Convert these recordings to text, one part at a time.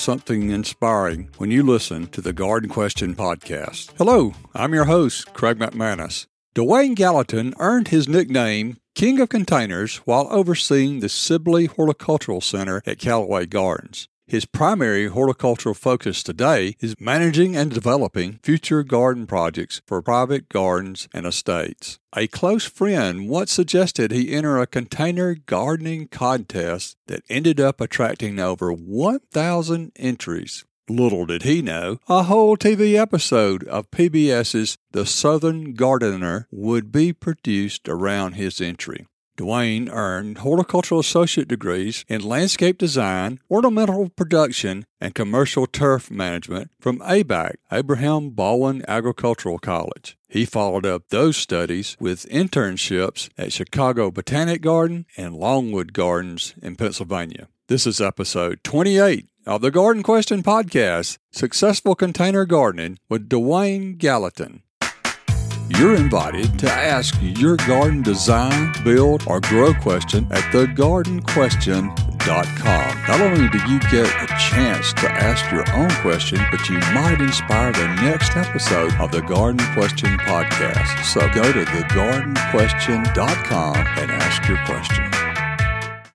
something inspiring when you listen to the Garden Question podcast. Hello, I'm your host, Craig McManus. Dewayne Gallatin earned his nickname King of Containers while overseeing the Sibley Horticultural Center at Callaway Gardens. His primary horticultural focus today is managing and developing future garden projects for private gardens and estates. A close friend once suggested he enter a container gardening contest that ended up attracting over 1,000 entries. Little did he know, a whole TV episode of PBS's The Southern Gardener would be produced around his entry. Dewayne earned horticultural associate degrees in landscape design, ornamental production, and commercial turf management from ABAC, Abraham Baldwin Agricultural College. He followed up those studies with internships at Chicago Botanic Garden and Longwood Gardens in Pennsylvania. This is episode 28 of the Garden Question podcast, Successful Container Gardening with Dewayne Gallatin. You're invited to ask your garden design, build, or grow question at thegardenquestion.com. Not only do you get a chance to ask your own question, but you might inspire the next episode of the Garden Question podcast. So go to thegardenquestion.com and ask your question.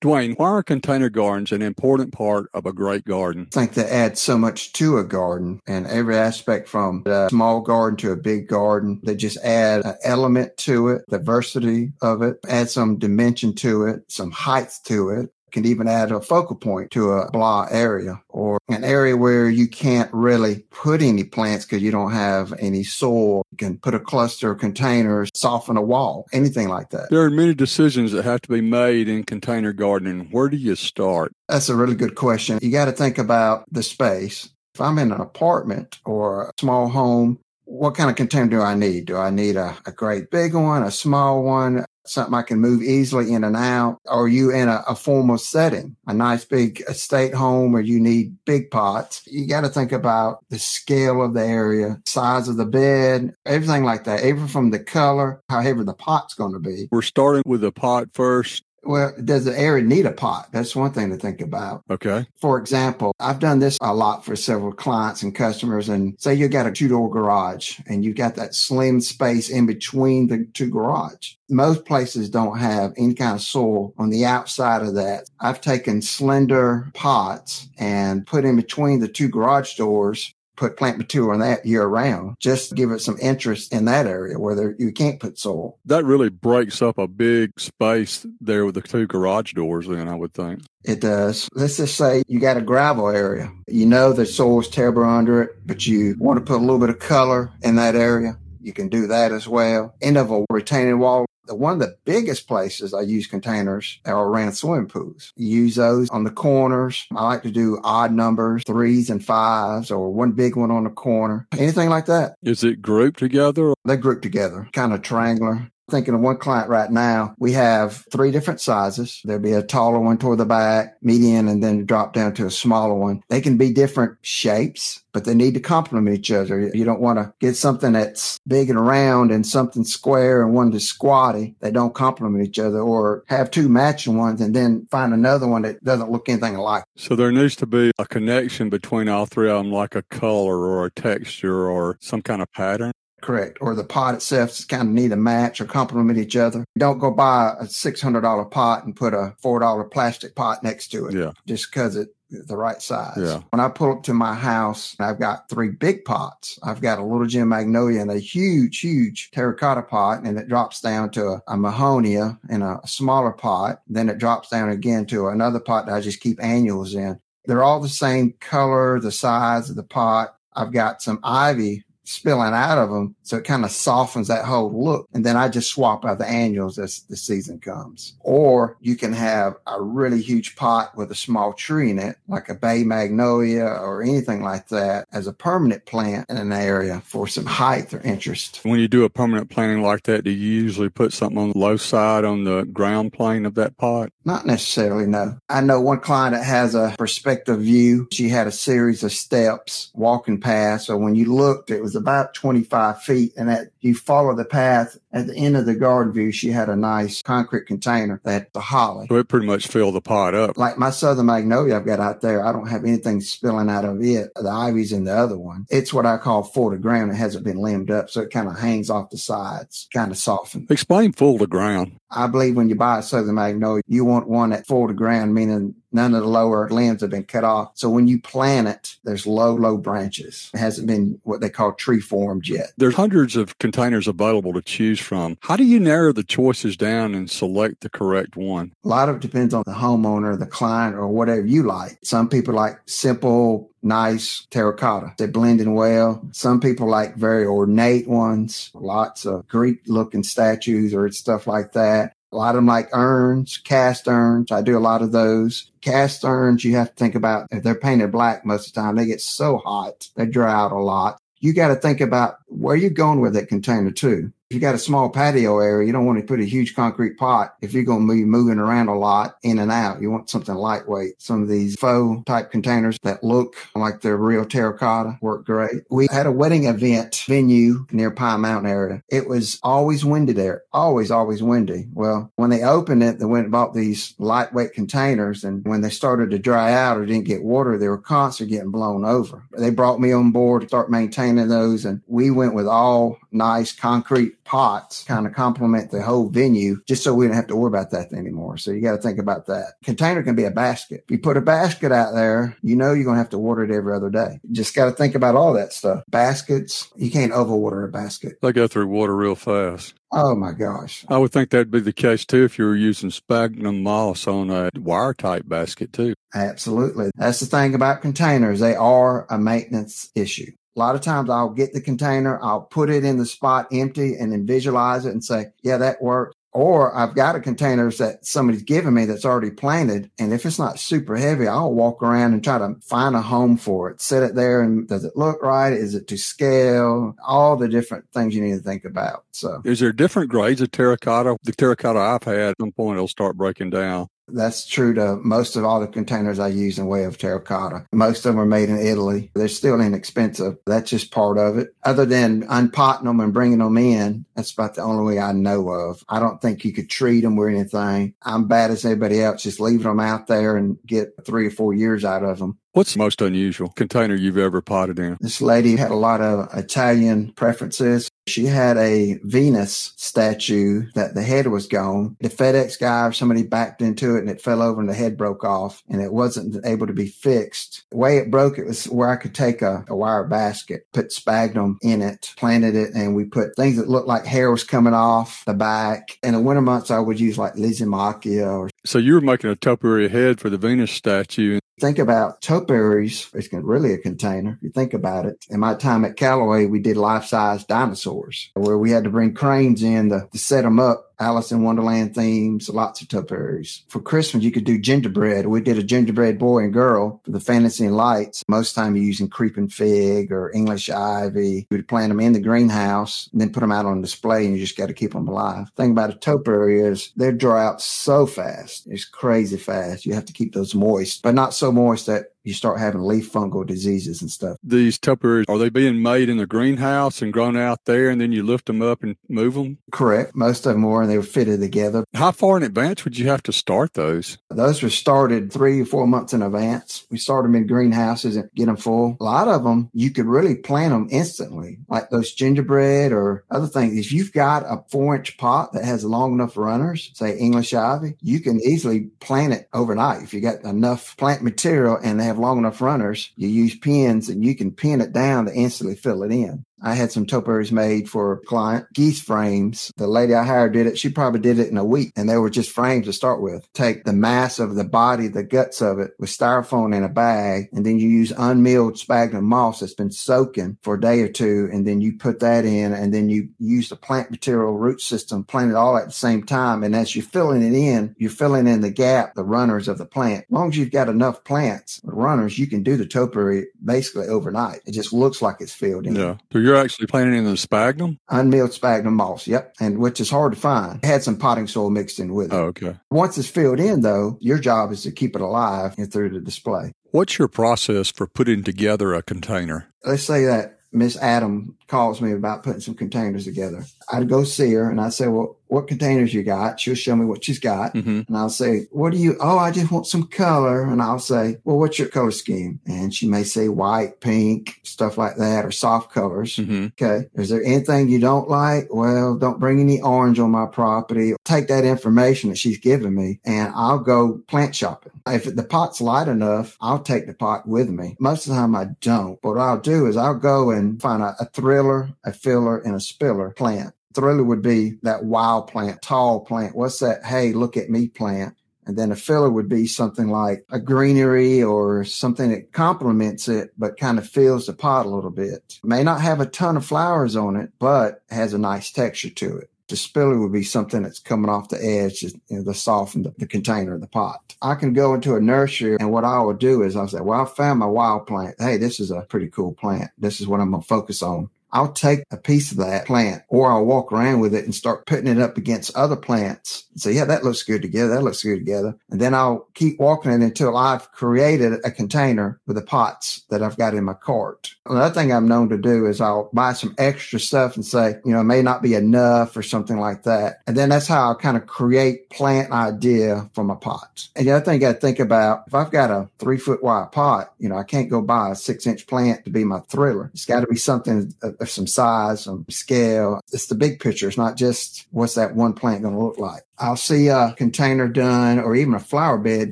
Dewayne, why are container gardens an important part of a great garden? I think they add so much to a garden, and every aspect from a small garden to a big garden. They just add an element to it, diversity of it, add some dimension to it, some height to it. Can even add a focal point to a blah area or an area where you can't really put any plants because you don't have any soil. You can put a cluster of containers, soften a wall, anything like that. There are many decisions that have to be made in container gardening. Where do you start? That's a really good question. You got to think about the space. If I'm in an apartment or a small home, what kind of container do I need? Do I need a great big one, a small one? Something I can move easily in and out? Are you in a formal setting, a nice big estate home where you need big pots? You got to think about the scale of the area, size of the bed, everything like that, even from the color, however the pot's going to be. We're starting with a pot first. Well, does the area need a pot? That's one thing to think about. Okay. For example, I've done this a lot for several clients and customers. And say you got a 2-door garage and you've got that slim space in between the 2 garage. Most places don't have any kind of soil on the outside of that. I've taken slender pots and put in between the 2 garage doors, put plant material on that year round, just to give it some interest in that area where you can't put soil. That really breaks up a big space there with the 2 garage doors then, I would think. It does. Let's just say you got a gravel area. You know the soil's terrible under it, but you want to put a little bit of color in that area. You can do that as well. End of a retaining wall. One of the biggest places I use containers are around swimming pools. You use those on the corners. I like to do odd numbers, 3s and 5s, or one big one on the corner, anything like that. Is it grouped together? They're grouped together, kind of triangular. Thinking of one client right now, we have 3 different sizes. There'll be a taller one toward the back, median, and then drop down to a smaller one. They can be different shapes, but they need to complement each other. You don't want to get something that's big and round and something square and one that's squatty. They don't complement each other, or have 2 matching ones and then find another one that doesn't look anything alike. So there needs to be a connection between all 3 of them, like a color or a texture or some kind of pattern. Correct. Or the pot itself kind of need a match or complement each other. Don't go buy a $600 pot and put a $4 plastic pot next to it. Yeah. Just because it's the right size. Yeah. When I pull up to my house, I've got 3 big pots. I've got a little Jim Magnolia and a huge, huge terracotta pot, and it drops down to a Mahonia and a smaller pot. Then it drops down again to another pot that I just keep annuals in. They're all the same color, the size of the pot. I've got some ivy spilling out of them. So it kind of softens that whole look. And then I just swap out the annuals as the season comes. Or you can have a really huge pot with a small tree in it, like a bay magnolia or anything like that, as a permanent plant in an area for some height or interest. When you do a permanent planting like that, do you usually put something on the low side on the ground plane of that pot? Not necessarily, no. I know one client that has a perspective view. She had a series of steps walking past. So when you looked, it was about 25 feet, and that you follow the path at the end of the garden view. She had a nice concrete container that the holly. So it pretty much filled the pot up. Like my southern magnolia I've got out there, I don't have anything spilling out of it. The ivy's in the other one. It's what I call full to ground. It hasn't been limbed up, so it kind of hangs off the sides, kind of softened. Explain full to ground. I believe when you buy a southern magnolia, you want one at full to ground, meaning none of the lower limbs have been cut off. So when you plant it, there's low branches. It hasn't been what they call tree formed yet. There's hundreds of containers available to choose from. How do you narrow the choices down and select the correct one? A lot of it depends on the homeowner, the client, or whatever you like. Some people like simple, nice terracotta. They blend in well. Some people like very ornate ones, lots of Greek-looking statues or stuff like that. A lot of them like urns, cast urns. I do a lot of those. Cast urns, you have to think about, if they're painted black most of the time, they get so hot, they dry out a lot. You got to think about where you're going with that container too. If you got a small patio area, you don't want to put a huge concrete pot if you're going to be moving around a lot in and out. You want something lightweight. Some of these faux type containers that look like they're real terracotta work great. We had a wedding event venue near Pine Mountain area. It was always windy there. Always, always windy. Well, when they opened it, they went and bought these lightweight containers. And when they started to dry out or didn't get water, they were constantly getting blown over. They brought me on board to start maintaining those. And we went with all nice concrete pots, kind of complement the whole venue, just so we don't have to worry about that anymore. So you got to think about that. Container can be a basket. If you put a basket out there, you know you're going to have to water it every other day. You just got to think about all that stuff. Baskets, you can't overwater a basket. They go through water real fast. Oh, my gosh. I would think that'd be the case, too, if you were using sphagnum moss on a wire-type basket, too. Absolutely. That's the thing about containers. They are a maintenance issue. A lot of times I'll get the container, I'll put it in the spot empty and then visualize it and say, yeah, that worked. Or I've got a container that somebody's given me that's already planted. And if it's not super heavy, I'll walk around and try to find a home for it. Set it there. And does it look right? Is it to scale? All the different things you need to think about. So is there different grades of terracotta? The terracotta I've had, at some point it'll start breaking down. That's true to most of all the containers I use in way of terracotta. Most of them are made in Italy. They're still inexpensive. That's just part of it. Other than unpotting them and bringing them in, that's about the only way I know of. I don't think you could treat them or anything. I'm bad as anybody else, just leaving them out there and get 3 or 4 years out of them. What's the most unusual container you've ever potted in? This lady had a lot of Italian preferences. She had a Venus statue that the head was gone. The FedEx guy or somebody backed into it and it fell over and the head broke off and it wasn't able to be fixed. The way it broke, it was where I could take a wire basket, put sphagnum in it, planted it, and we put things that looked like hair was coming off the back. In the winter months, I would use like Lysimachia. So you were making a topiary head for the Venus statue. Think about topiaries. It's really a container. If you think about it. In my time at Callaway, we did life-size dinosaurs where we had to bring cranes in to set them up. Alice in Wonderland themes, lots of topiaries. For Christmas, you could do gingerbread. We did a gingerbread boy and girl for the fantasy and lights. Most of the time, you're using creeping fig or English ivy. You would plant them in the greenhouse and then put them out on display, and you just got to keep them alive. The thing about a topiary is they dry out so fast. It's crazy fast. You have to keep those moist, but not so moist that you start having leaf fungal diseases and stuff. These topiaries, are they being made in the greenhouse and grown out there, and then you lift them up and move them? Correct. Most of them were, and they were fitted together. How far in advance would you have to start those? Those were started 3 or 4 months in advance. We start them in greenhouses and get them full. A lot of them, you could really plant them instantly, like those gingerbread or other things. If you've got a 4-inch pot that has long enough runners, say English ivy, you can easily plant it overnight. If you got enough plant material and they have long enough runners, you use pins and you can pin it down to instantly fill it in. I had some topiaries made for a client, geese frames. The lady I hired did it. She probably did it in a week, and they were just frames to start with. Take the mass of the body, the guts of it, with styrofoam in a bag, and then you use unmilled sphagnum moss that's been soaking for a day or two, and then you put that in, and then you use the plant material root system, plant it all at the same time, and as you're filling it in, you're filling in the gap, the runners of the plant. As long as you've got enough plants, the runners, you can do the topiary basically overnight. It just looks like it's filled in. Yeah. So you're actually planting in the sphagnum? Unmilled sphagnum moss, yep, and which is hard to find. It had some potting soil mixed in with it. Oh, okay. Once it's filled in, though, your job is to keep it alive and through the display. What's your process for putting together a container? Let's say that Miss Adam calls me about putting some containers together. I'd go see her and I'd say, well, what containers you got? She'll show me what she's got. Mm-hmm. And I'll say, what do you, oh, I just want some color. And I'll say, well, what's your color scheme? And she may say white, pink, stuff like that, or soft colors. Mm-hmm. Okay. Is there anything you don't like? Well, don't bring any orange on my property. Take that information that she's given me and I'll go plant shopping. If the pot's light enough, I'll take the pot with me. Most of the time I don't. But what I'll do is I'll go and find a thriller, a filler, and a spiller plant. Thriller would be that wild plant, tall plant. What's that? Hey, look at me plant. And then a filler would be something like a greenery or something that complements it, but kind of fills the pot a little bit. May not have a ton of flowers on it, but has a nice texture to it. The spiller would be something that's coming off the edge, just, you know, to soften the container of the pot. I can go into a nursery, and what I will do is I'll say, well, I found my wild plant. Hey, this is a pretty cool plant. This is what I'm going to focus on. I'll take a piece of that plant, or I'll walk around with it and start putting it up against other plants and say, yeah, that looks good together. That looks good together. And then I'll keep walking it until I've created a container with the pots that I've got in my cart. Another thing I'm known to do is I'll buy some extra stuff and say, you know, it may not be enough or something like that. And then that's how I kind of create plant idea from a pot. And the other thing you got to think about, if I've got a 3-foot wide pot, you know, I can't go buy a 6-inch plant to be my thriller. It's got to be something of some size, some scale. It's the big picture. It's not just what's that one plant going to look like. I'll see a container done or even a flower bed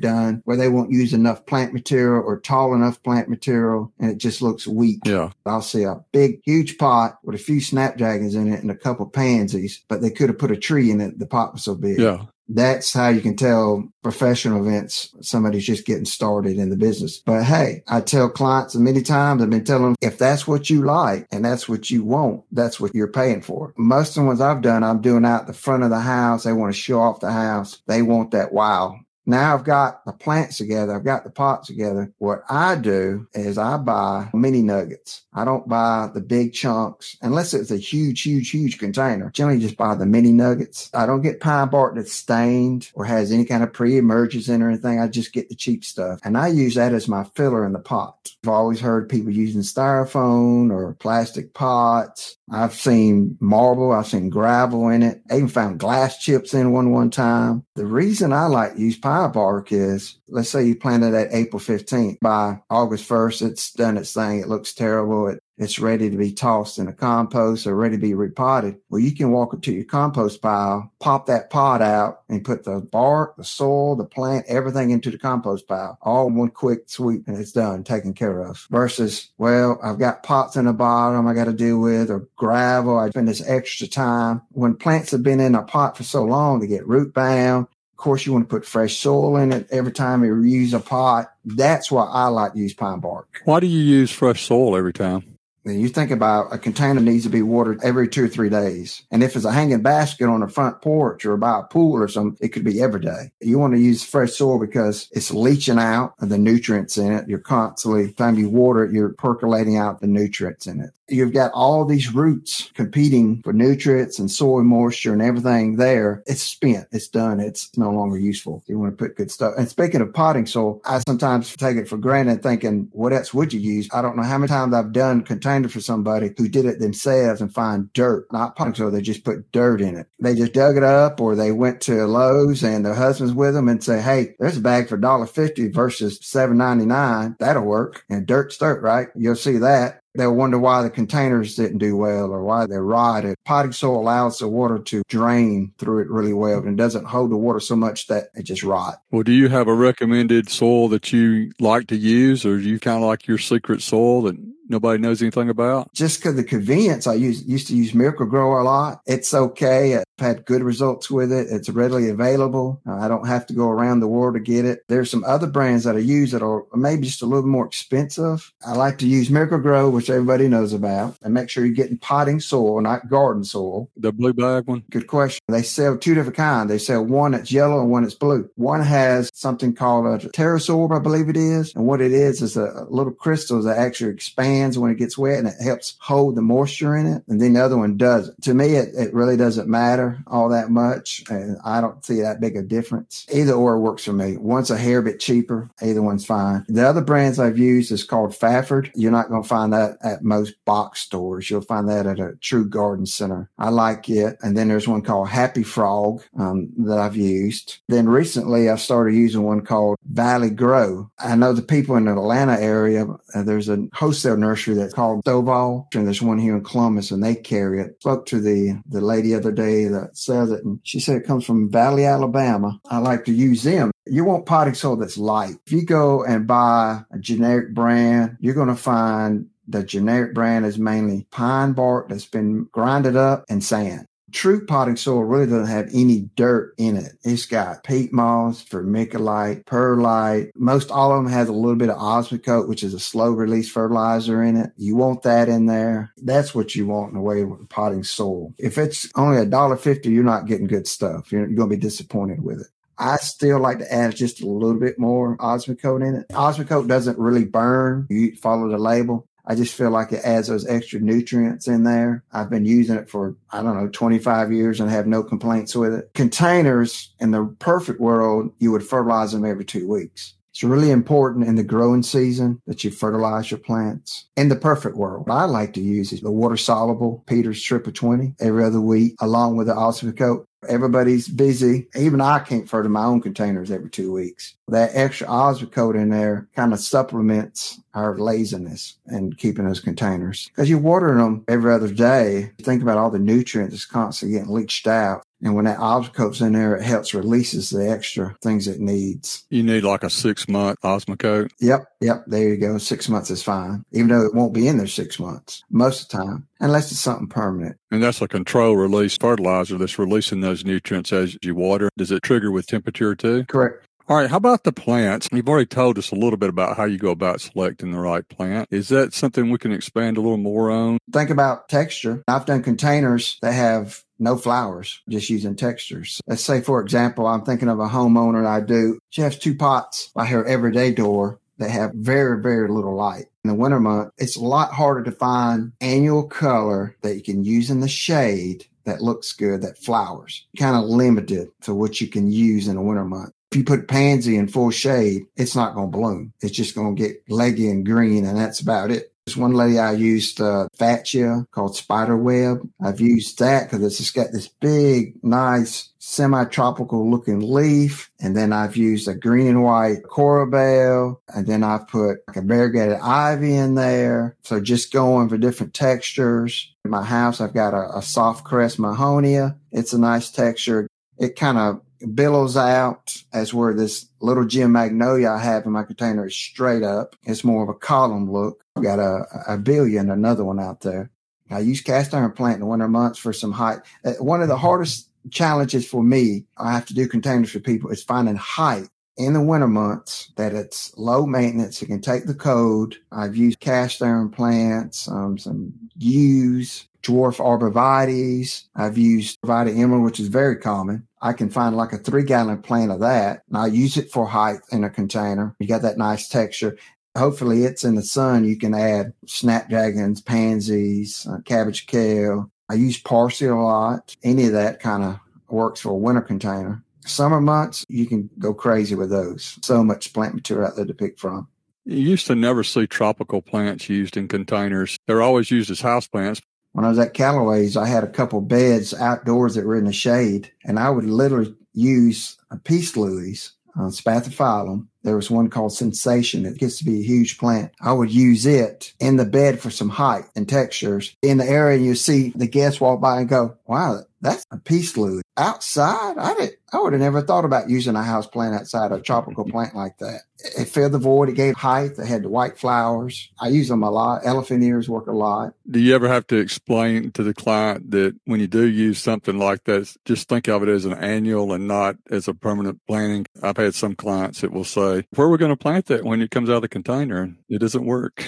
done where they won't use enough plant material or tall enough plant material, and it just looks weak. Yeah. I'll see a big, huge pot with a few snapdragons in it and a couple pansies, but they could have put a tree in it. The pot was so big. Yeah. That's how you can tell professional events, somebody's just getting started in the business. But hey, I tell clients many times, I've been telling them, if that's what you like and that's what you want, that's what you're paying for. Most of the ones I've done, I'm doing out the front of the house. They want to show off the house. They want that wow. Now I've got the plants together. I've got the pots together. What I do is I buy mini nuggets. I don't buy the big chunks unless it's a huge, huge, huge container. Generally just buy the mini nuggets. I don't get pine bark that's stained or has any kind of pre-emergence in or anything. I just get the cheap stuff. And I use that as my filler in the pot. I've always heard people using styrofoam or plastic pots. I've seen marble. I've seen gravel in it. I even found glass chips in one time. The reason I like to use pine bark is, let's say you planted at April 15th. By August 1st, it's done its thing. It looks terrible. It's ready to be tossed in a compost or ready to be repotted. Well, you can walk up to your compost pile, pop that pot out, and put the bark, the soil, the plant, everything into the compost pile. All in one quick sweep, and it's done, taken care of. Versus, well, I've got pots in the bottom I got to deal with, or gravel. I spend this extra time. When plants have been in a pot for so long, they get root bound. Of course, you want to put fresh soil in it every time you use a pot. That's why I like to use pine bark. Why do you use fresh soil every time? Then you think about a container needs to be watered every 2 or 3 days. And if it's a hanging basket on a front porch or by a pool or something, it could be every day. You want to use fresh soil because it's leaching out of the nutrients in it. You're constantly, time you water it, you're percolating out the nutrients in it. You've got all these roots competing for nutrients and soil moisture and everything there. It's spent. It's done. It's no longer useful. You want to put good stuff. And speaking of potting soil, I sometimes take it for granted thinking, what else would you use? I don't know how many times I've done container for somebody who did it themselves and find dirt, not potting soil. They just put dirt in it. They just dug it up, or they went to Lowe's and their husband's with them and say, hey, there's a bag for $1.50 versus $7.99. That'll work. And dirt's dirt, right? You'll see that. They'll wonder why the containers didn't do well or why they're rotted. Potting soil allows the water to drain through it really well and doesn't hold the water so much that it just rots. Well, do you have a recommended soil that you like to use, or do you kind of like your secret soil that nobody knows anything about? Just because the convenience, I used to use Miracle-Gro a lot. It's okay. I've had good results with it. It's readily available. I don't have to go around the world to get it. There's some other brands that I use that are maybe just a little more expensive. I like to use Miracle-Gro, which everybody knows about, and make sure you're getting potting soil, not garden soil. The blue bag one? Good question. They sell two different kinds. They sell one that's yellow and one that's blue. One has something called a TerraSorb, I believe it is. And what it is a little crystals that actually expands when it gets wet, and it helps hold the moisture in it. And then the other one doesn't. To me, it really doesn't matter all that much. And I don't see that big a difference. Either or works for me. One's a hair bit cheaper. Either one's fine. The other brands I've used is called Fafard. You're not going to find that at most box stores. You'll find that at a true garden center. I like it. And then there's one called Happy Frog that I've used. Then recently I've started using one called Valley Grow. I know the people in the Atlanta area, there's a wholesale nursery that's called Sovol, and there's one here in Columbus, and they carry it. Spoke to the lady the other day that sells it, and she said it comes from Valley, Alabama. I like to use them. You want potting soil that's light. If you go and buy a generic brand, you're going to find the generic brand is mainly pine bark that's been grinded up and sand. True potting soil really doesn't have any dirt in it. It's got peat moss, vermiculite, perlite. Most all of them has a little bit of Osmocote, which is a slow-release fertilizer in it. You want that in there. That's what you want in the way of potting soil. If it's only $1.50, you're not getting good stuff. You're going to be disappointed with it. I still like to add just a little bit more Osmocote in it. Osmocote doesn't really burn. You follow the label. I just feel like it adds those extra nutrients in there. I've been using it for, 25 years and have no complaints with it. Containers, in the perfect world, you would fertilize them every 2 weeks. It's really important in the growing season that you fertilize your plants. In the perfect world, what I like to use is the water-soluble Peter's Triple 20 every other week, along with the Osmocote. Everybody's busy. Even I can't fertilize my own containers every 2 weeks. That extra Osmocote in there kind of supplements our laziness and keeping those containers. Because you're watering them every other day. Think about all the nutrients that's constantly getting leached out. And when that Osmocote's in there, it helps releases the extra things it needs. You need like a 6-month Osmocote? Yep. There you go. 6 months is fine, even though it won't be in there 6 months most of the time, unless it's something permanent. And that's a control release fertilizer that's releasing those nutrients as you water. Does it trigger with temperature too? Correct. All right. How about the plants? You've already told us a little bit about how you go about selecting the right plant. Is that something we can expand a little more on? Think about texture. I've done containers that have no flowers, just using textures. Let's say, for example, I'm thinking of a homeowner I do. She has 2 pots by her everyday door that have very, very little light. In the winter month, it's a lot harder to find annual color that you can use in the shade that looks good, that flowers. Kind of limited to what you can use in the winter month. If you put pansy in full shade, it's not going to bloom. It's just going to get leggy and green, and that's about it. There's one lady I used, Fatsia, called Spiderweb. I've used that because it's just got this big, nice, semi-tropical looking leaf. And then I've used a green and white corabelle. And then I've put like a variegated ivy in there. So just going for different textures. In my house, I've got a soft crest Mahonia. It's a nice texture. It kind of billows out, as where this little Jim Magnolia I have in my container is straight up. It's more of a column look. I've got a billion, another one out there. I use cast iron plant in the winter months for some height. One of the hardest challenges for me, I have to do containers for people, is finding height in the winter months that it's low maintenance. It can take the cold. I've used cast iron plants, some yews, dwarf arborvitaes. I've used arborvitae emerald, which is very common. I can find like a 3-gallon plant of that, and I use it for height in a container. You got that nice texture. Hopefully it's in the sun. You can add snapdragons, pansies, cabbage kale. I use parsley a lot. Any of that kind of works for a winter container. Summer months, you can go crazy with those. So much plant material out there to pick from. You used to never see tropical plants used in containers. They're always used as houseplants. When I was at Callaway's, I had a couple beds outdoors that were in the shade, and I would literally use a peace lilies, Spathophyllum. There was one called Sensation. It gets to be a huge plant. I would use it in the bed for some height and textures in the area. You see the guests walk by and go, wow, That's a peace lily. Outside, I would have never thought about using a house plant outside, a tropical plant like that. It filled the void. It gave height. It had the white flowers. I use them a lot. Elephant ears work a lot. Do you ever have to explain to the client that when you do use something like that, just think of it as an annual and not as a permanent planting? I've had some clients that will say, where are we going to plant that when it comes out of the container? And it doesn't work.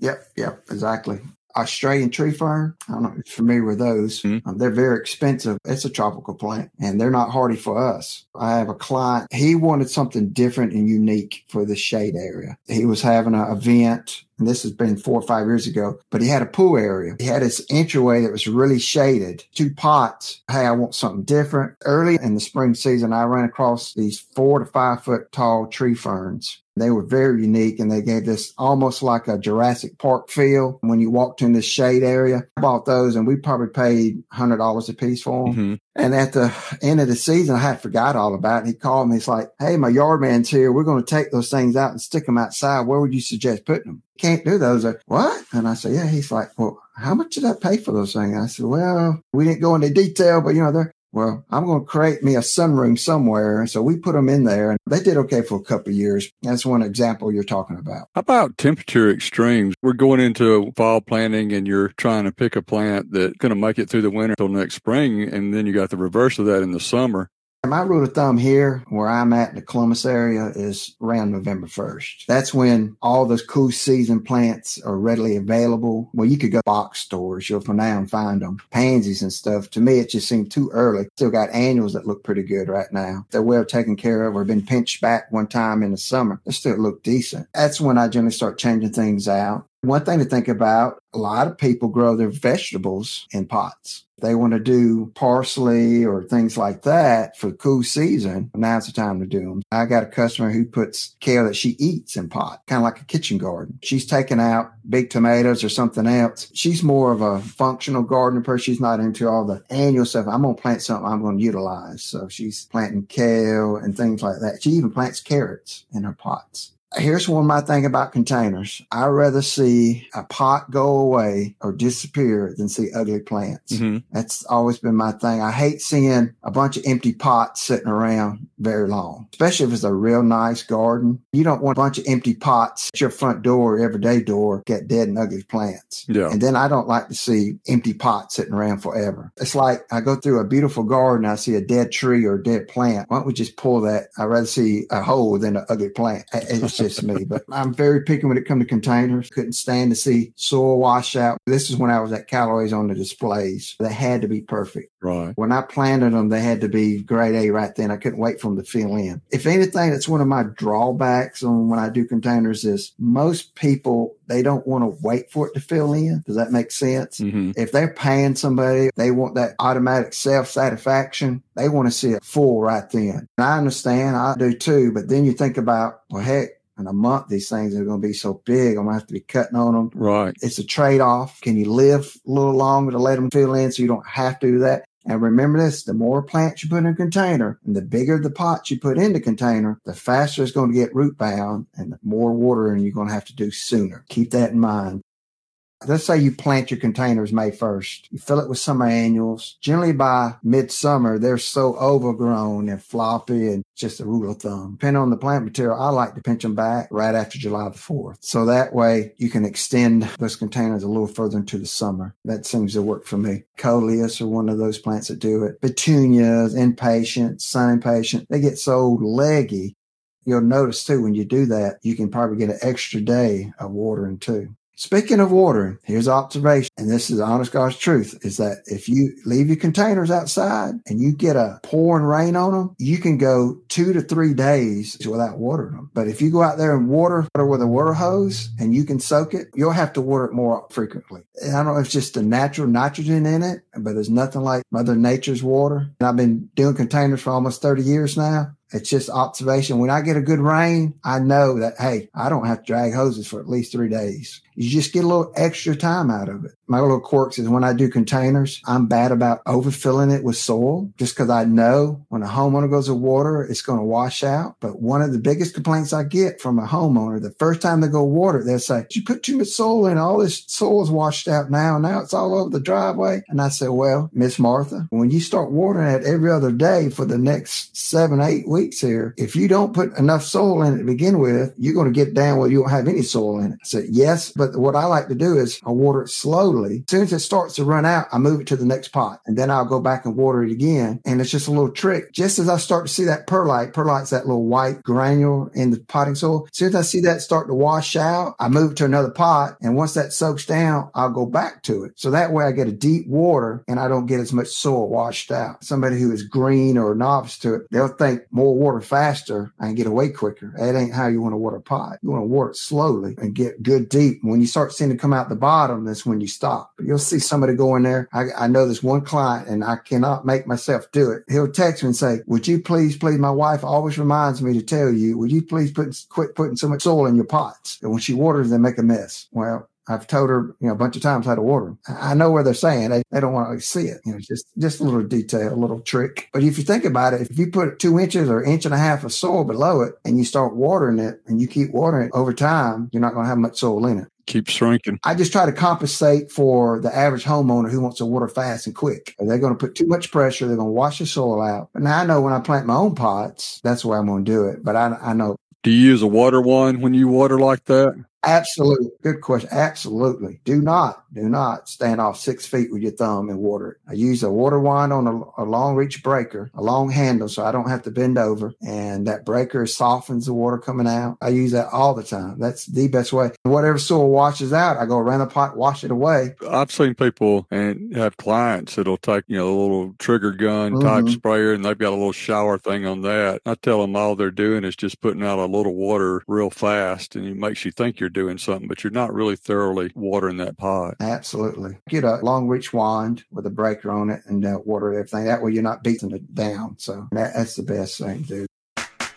Yep, exactly. Australian tree fern, I don't know if you're familiar with those. Mm-hmm. They're very expensive. It's a tropical plant, and they're not hardy for us. I have a client, he wanted something different and unique for the shade area. He was having an event, and this has been 4 or 5 years ago, but he had a pool area. He had his entryway that was really shaded, 2 pots. Hey, I want something different. Early in the spring season, I ran across these 4 to 5 foot tall tree ferns. They were very unique, and they gave this almost like a Jurassic Park feel when you walked in this shade area. I bought those, and we probably paid $100 a piece for them. Mm-hmm. And at the end of the season, I had forgot all about it. He called me. He's like, hey, my yard man's here. We're going to take those things out and stick them outside. Where would you suggest putting them? Can't do those. Like, what? And I said, yeah. He's like, well, how much did I pay for those things? I said, well, we didn't go into detail, but, you know, they're. Well, I'm going to create me a sunroom somewhere. And so we put them in there, and they did okay for a couple of years. That's one example you're talking about. How about temperature extremes? We're going into fall planting, and you're trying to pick a plant that's going to make it through the winter till next spring. And then you got the reverse of that in the summer. My rule of thumb here, where I'm at in the Columbus area, is around November 1st. That's when all those cool season plants are readily available. Well, you could go to box stores. You'll for now find them. Pansies and stuff. To me, it just seemed too early. Still got annuals that look pretty good right now. They're well taken care of or been pinched back one time in the summer. They still look decent. That's when I generally start changing things out. One thing to think about, a lot of people grow their vegetables in pots. They want to do parsley or things like that for the cool season. Now's the time to do them. I got a customer who puts kale that she eats in pot, kind of like a kitchen garden. She's taking out big tomatoes or something else. She's more of a functional gardener person. She's not into all the annual stuff. I'm going to plant something I'm going to utilize. So she's planting kale and things like that. She even plants carrots in her pots. Here's one of my thing about containers. I'd rather see a pot go away or disappear than see ugly plants. Mm-hmm. That's always been my thing. I hate seeing a bunch of empty pots sitting around very long, especially if it's a real nice garden. You don't want a bunch of empty pots at your front door, everyday door, get dead and ugly plants. Yeah. And then I don't like to see empty pots sitting around forever. It's like I go through a beautiful garden, I see a dead tree or a dead plant. Why don't we just pull that? I'd rather see a hole than an ugly plant. It's just me, but I'm very picky when it comes to containers. Couldn't stand to see soil washout. This is when I was at Callaway's on the displays. They had to be perfect. Right. When I planted them, they had to be grade A right then. I couldn't wait for them to fill in. If anything, that's one of my drawbacks on when I do containers is most people, they don't want to wait for it to fill in. Does that make sense? Mm-hmm. If they're paying somebody, they want that automatic self-satisfaction. They want to see it full right then. And I understand. I do too. But then you think about, well, heck, in a month, these things are going to be so big. I'm going to have to be cutting on them. Right. It's a trade-off. Can you live a little longer to let them fill in so you don't have to do that? And remember this, the more plants you put in a container and the bigger the pots you put in the container, the faster it's going to get root bound and the more watering you're going to have to do sooner. Keep that in mind. Let's say you plant your containers May 1st. You fill it with summer annuals. Generally by midsummer, they're so overgrown and floppy, and just a rule of thumb. Depending on the plant material, I like to pinch them back right after July the 4th. So that way you can extend those containers a little further into the summer. That seems to work for me. Coleus are one of those plants that do it. Petunias, impatient, sun impatient, they get so leggy. You'll notice too, when you do that, you can probably get an extra day of watering too. Speaking of watering, here's an observation, and this is honest God's truth, is that if you leave your containers outside and you get a pouring rain on them, you can go 2 to 3 days without watering them. But if you go out there and water with a water hose and you can soak it, you'll have to water it more frequently. And I don't know if it's just the natural nitrogen in it, but there's nothing like Mother Nature's water. And I've been doing containers for almost 30 years now. It's just observation. When I get a good rain, I know that, hey, I don't have to drag hoses for at least 3 days. You just get a little extra time out of it. my little quirks is when I do containers, I'm bad about overfilling it with soil just because I know when a homeowner goes to water, it's going to wash out. But one of the biggest complaints I get from a homeowner, the first time they go water, they'll say, you put too much soil in, all this soil is washed out now. Now it's all over the driveway. And I say, well, Miss Martha, when you start watering it every other day for the next 7-8 weeks here, if you don't put enough soil in it to begin with, you're going to get down where you don't have any soil in it. I said, yes, but what I like to do is I water it slowly. As soon as it starts to run out, I move it to the next pot, and then I'll go back and water it again. And it's just a little trick. Just as I start to see that perlite's that little white granule in the potting soil. As soon as I see that start to wash out, I move it to another pot. And once that soaks down, I'll go back to it. So that way I get a deep water and I don't get as much soil washed out. Somebody who is green or novice to it, they'll think more water faster and get away quicker. That ain't how you want to water a pot. You want to water it slowly and get good deep. When you start seeing it come out the bottom, that's when you stop. But you'll see somebody go in there. I know this one client, and I cannot make myself do it. He'll text me and say, would you please, my wife always reminds me to tell you, would you please quit putting so much soil in your pots? And when she waters, they make a mess. Well, I've told her, a bunch of times how to water them. I know where they're saying. They don't want to see it. Just a little detail, a little trick. But if you think about it, if you put 2 inches or inch and a half of soil below it and you start watering it and you keep watering it over time, you're not going to have much soil in it. Keeps shrinking. I just try to compensate for the average homeowner who wants to water fast and quick. They're going to put too much pressure. They're going to wash the soil out. But now I know when I plant my own pots, that's the way I'm going to do it. But I know. Do you use a water wand when you water like that? Absolutely. Good question. Absolutely. Do not stand off 6 feet with your thumb and water it. I use a water wand on a long reach breaker, a long handle, so I don't have to bend over. And that breaker softens the water coming out. I use that all the time. That's the best way. Whatever soil washes out, I go around the pot, wash it away. I've seen people and have clients that'll take, a little trigger gun type sprayer, and they've got a little shower thing on that. I tell them all they're doing is just putting out a little water real fast, and it makes you think you're doing something, but you're not really thoroughly watering that pot. Absolutely. Get a long reach wand with a breaker on it and water everything. That way you're not beating it down. So that's the best thing to do.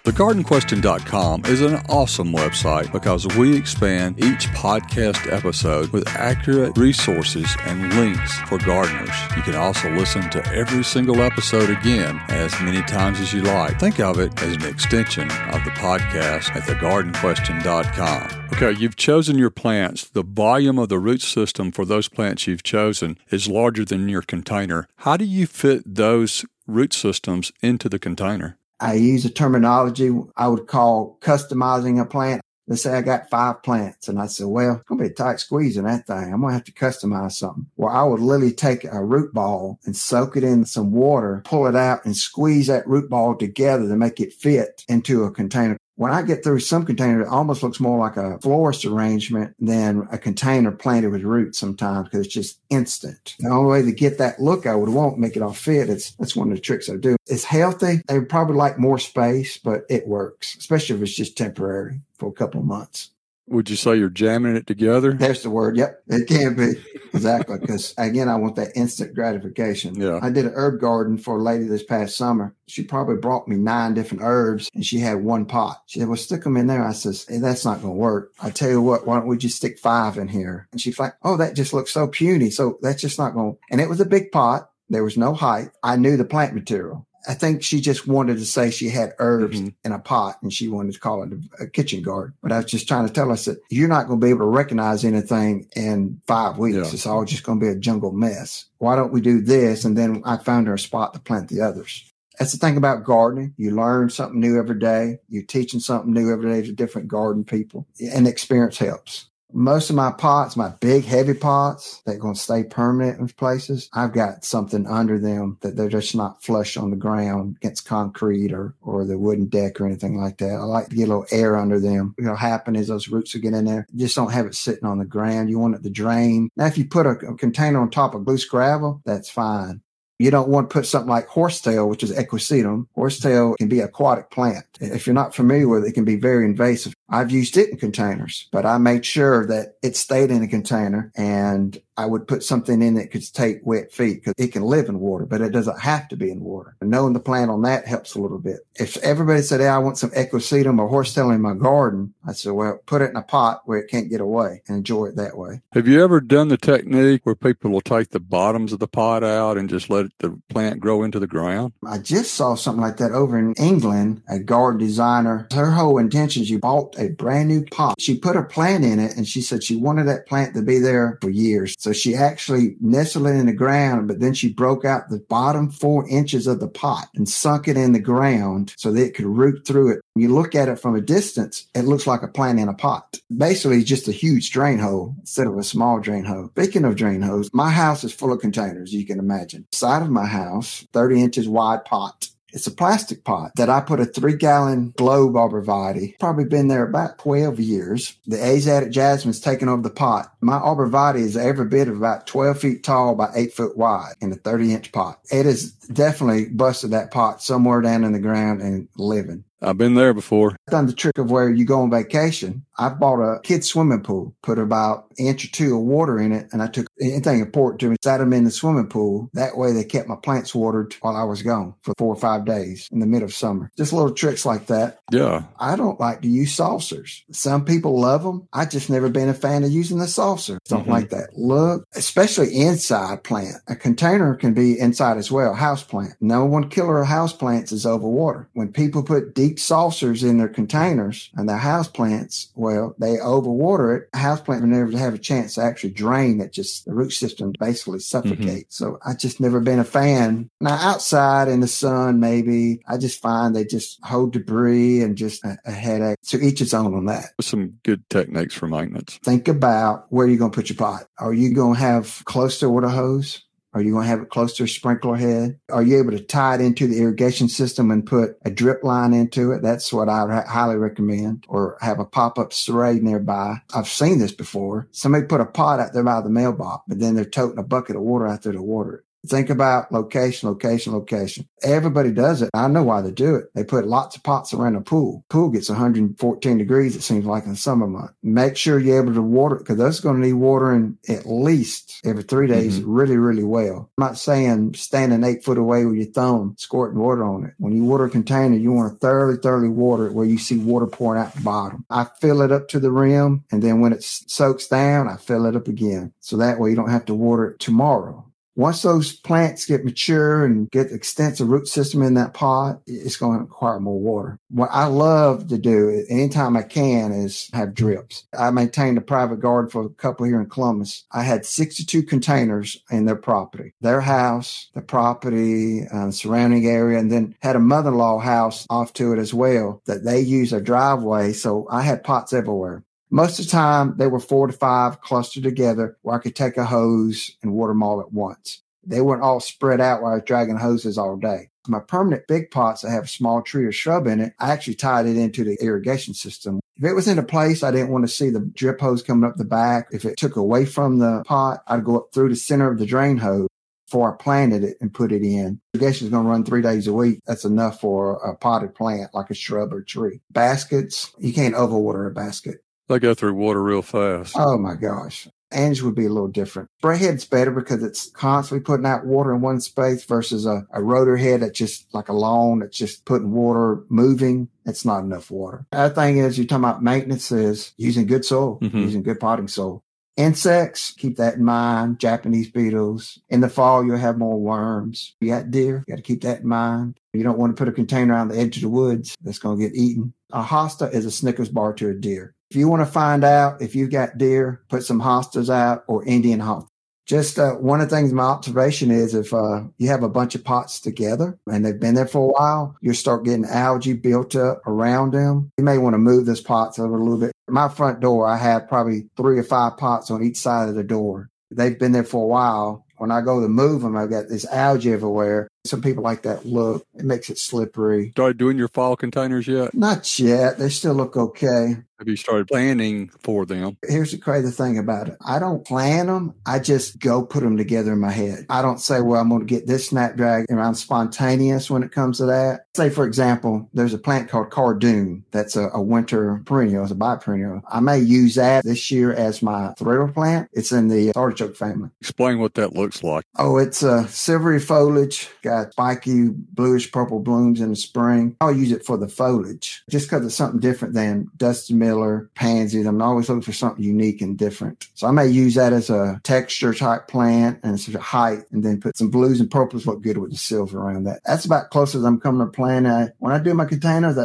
TheGardenQuestion.com is an awesome website because we expand each podcast episode with accurate resources and links for gardeners. You can also listen to every single episode again as many times as you like. Think of it as an extension of the podcast at TheGardenQuestion.com. Okay, you've chosen your plants. The volume of the root system for those plants you've chosen is larger than your container. How do you fit those root systems into the container? I use a terminology I would call customizing a plant. Let's say I got 5 plants, and I said, well, it's going to be a tight squeeze in that thing. I'm going to have to customize something. Well, I would literally take a root ball and soak it in some water, pull it out, and squeeze that root ball together to make it fit into a container. When I get through some container, it almost looks more like a florist arrangement than a container planted with roots sometimes because it's just instant. The only way to get that look I would want, make it all fit, that's one of the tricks I do. It's healthy. They would probably like more space, but it works, especially if it's just temporary for a couple of months. Would you say you're jamming it together? There's the word. Yep. It can be. Exactly. Because, again, I want that instant gratification. Yeah. I did an herb garden for a lady this past summer. She probably brought me 9 different herbs, and she had one pot. She said, well, stick them in there. I says, hey, that's not going to work. I tell you what, why don't we just stick 5 in here? And she's like, oh, that just looks so puny. So that's just not going to. And it was a big pot. There was no height. I knew the plant material. I think she just wanted to say she had herbs in a pot, and she wanted to call it a kitchen garden. But I was just trying to tell her, I said, you're not going to be able to recognize anything in 5 weeks. Yeah. It's all just going to be a jungle mess. Why don't we do this? And then I found her a spot to plant the others. That's the thing about gardening. You learn something new every day. You're teaching something new every day to different garden people, and experience helps. Most of my pots, my big, heavy pots, they're going to stay permanent in places. I've got something under them that they're just not flush on the ground against concrete or the wooden deck or anything like that. I like to get a little air under them. What'll happen is those roots will get in there. You just don't have it sitting on the ground. You want it to drain. Now, if you put a container on top of loose gravel, that's fine. You don't want to put something like horsetail, which is Equisetum. Horsetail can be an aquatic plant. If you're not familiar with it, it can be very invasive. I've used it in containers, but I made sure that it stayed in a container, and I would put something in that could take wet feet because it can live in water, but it doesn't have to be in water. And knowing the plant on that helps a little bit. If everybody said, hey, I want some Equisetum or horsetail in my garden, I said, well, put it in a pot where it can't get away and enjoy it that way. Have you ever done the technique where people will take the bottoms of the pot out and just let the plant grow into the ground? I just saw something like that over in England, a garden designer. Her whole intention, she bought a brand new pot. She put a plant in it and she said she wanted that plant to be there for years. So she actually nestled it in the ground, but then she broke out the bottom 4 inches of the pot and sunk it in the ground so that it could root through it. When you look at it from a distance, it looks like a plant in a pot. Basically, just a huge drain hole instead of a small drain hole. Speaking of drain holes, my house is full of containers, you can imagine. Side of my house, 30 inches wide pot. It's a plastic pot that I put a 3-gallon globe arborvitae. Probably been there about 12 years. The Asiatic jasmine's taken over the pot. My arborvitae is every bit of about 12 feet tall by 8 foot wide in a 30-inch pot. It has definitely busted that pot somewhere down in the ground and living. I've been there before. I've done the trick of where you go on vacation. I bought a kid's swimming pool, put about an inch or two of water in it, and I took anything important to me, sat them in the swimming pool. That way they kept my plants watered while I was gone for 4 or 5 days in the middle of summer. Just little tricks like that. Yeah. I don't like to use saucers. Some people love them. I just never been a fan of using the saucer. Don't like that look, especially inside plant. A container can be inside as well, house plant. No one killer of house plants is over water. When people put deep saucers in their containers and their house plants, well, they overwater it. A house plant will never have a chance to actually drain it. Just the root system basically suffocates. So I just never been a fan. Now outside in the sun, maybe I just find they just hold debris and just a headache. So each its own on that. Some good techniques for maintenance. Think about where you're going to put your pot. Are you going to have close to a water hose? Are you going to have it close to a sprinkler head? Are you able to tie it into the irrigation system and put a drip line into it? That's what I would highly recommend. Or have a pop-up spray nearby. I've seen this before. Somebody put a pot out there by the mailbox, but then they're toting a bucket of water out there to water it. Think about location, location, location. Everybody does it. I know why they do it. They put lots of pots around a pool. Pool gets 114 degrees, it seems like, in the summer month. Make sure you're able to water it because that's going to need watering at least every 3 days really, really well. I'm not saying standing 8 foot away with your thumb, squirting water on it. When you water a container, you want to thoroughly, thoroughly water it where you see water pouring out the bottom. I fill it up to the rim, and then when it soaks down, I fill it up again. So that way you don't have to water it tomorrow. Once those plants get mature and get extensive root system in that pot, it's going to require more water. What I love to do anytime I can is have drips. I maintained a private garden for a couple here in Columbus. I had 62 containers in their property, their house, the property, surrounding area, and then had a mother-in-law house off to it as well that they use their driveway. So I had pots everywhere. Most of the time, they were 4 to 5 clustered together where I could take a hose and water them all at once. They weren't all spread out where I was dragging hoses all day. My permanent big pots that have a small tree or shrub in it, I actually tied it into the irrigation system. If it was in a place I didn't want to see the drip hose coming up the back, if it took away from the pot, I'd go up through the center of the drain hose before I planted it and put it in. Irrigation is going to run 3 days a week. That's enough for a potted plant like a shrub or tree. Baskets, you can't overwater a basket. They go through water real fast. Oh, my gosh. Ange would be a little different. Spray head's better because it's constantly putting out water in one space versus a rotor head that's just like a lawn that's just putting water moving. It's not enough water. Other thing is you're talking about maintenance is using good soil, using good potting soil. Insects, keep that in mind. Japanese beetles. In the fall, you'll have more worms. You got deer, you got to keep that in mind. You don't want to put a container on the edge of the woods. That's going to get eaten. A hosta is a Snickers bar to a deer. If you want to find out if you've got deer, put some hostas out or Indian hosta. Just one of the things my observation is if you have a bunch of pots together and they've been there for a while, you'll start getting algae built up around them. You may want to move those pots over a little bit. My front door, I have probably 3 or 5 pots on each side of the door. They've been there for a while. When I go to move them, I've got this algae everywhere. Some people like that look. It makes it slippery. Started doing your fall containers yet? Not yet. They still look okay. Have you started planning for them? Here's the crazy thing about it. I don't plan them. I just go put them together in my head. I don't say, well, I'm going to get this snapdragon, and I'm spontaneous when it comes to that. Say, for example, there's a plant called Cardoon. That's a winter perennial. It's a biperennial. I may use that this year as my thrill plant. It's in the artichoke family. Explain what that looks like. Oh, it's a silvery foliage. Got spiky, bluish purple blooms in the spring. I'll use it for the foliage just because it's something different than dusty miller, pansies. I'm always looking for something unique and different. So I may use that as a texture type plant and sort of height, and then put some blues and purples look good with the silver around that. That's about close as I'm coming to planning. When I do my containers,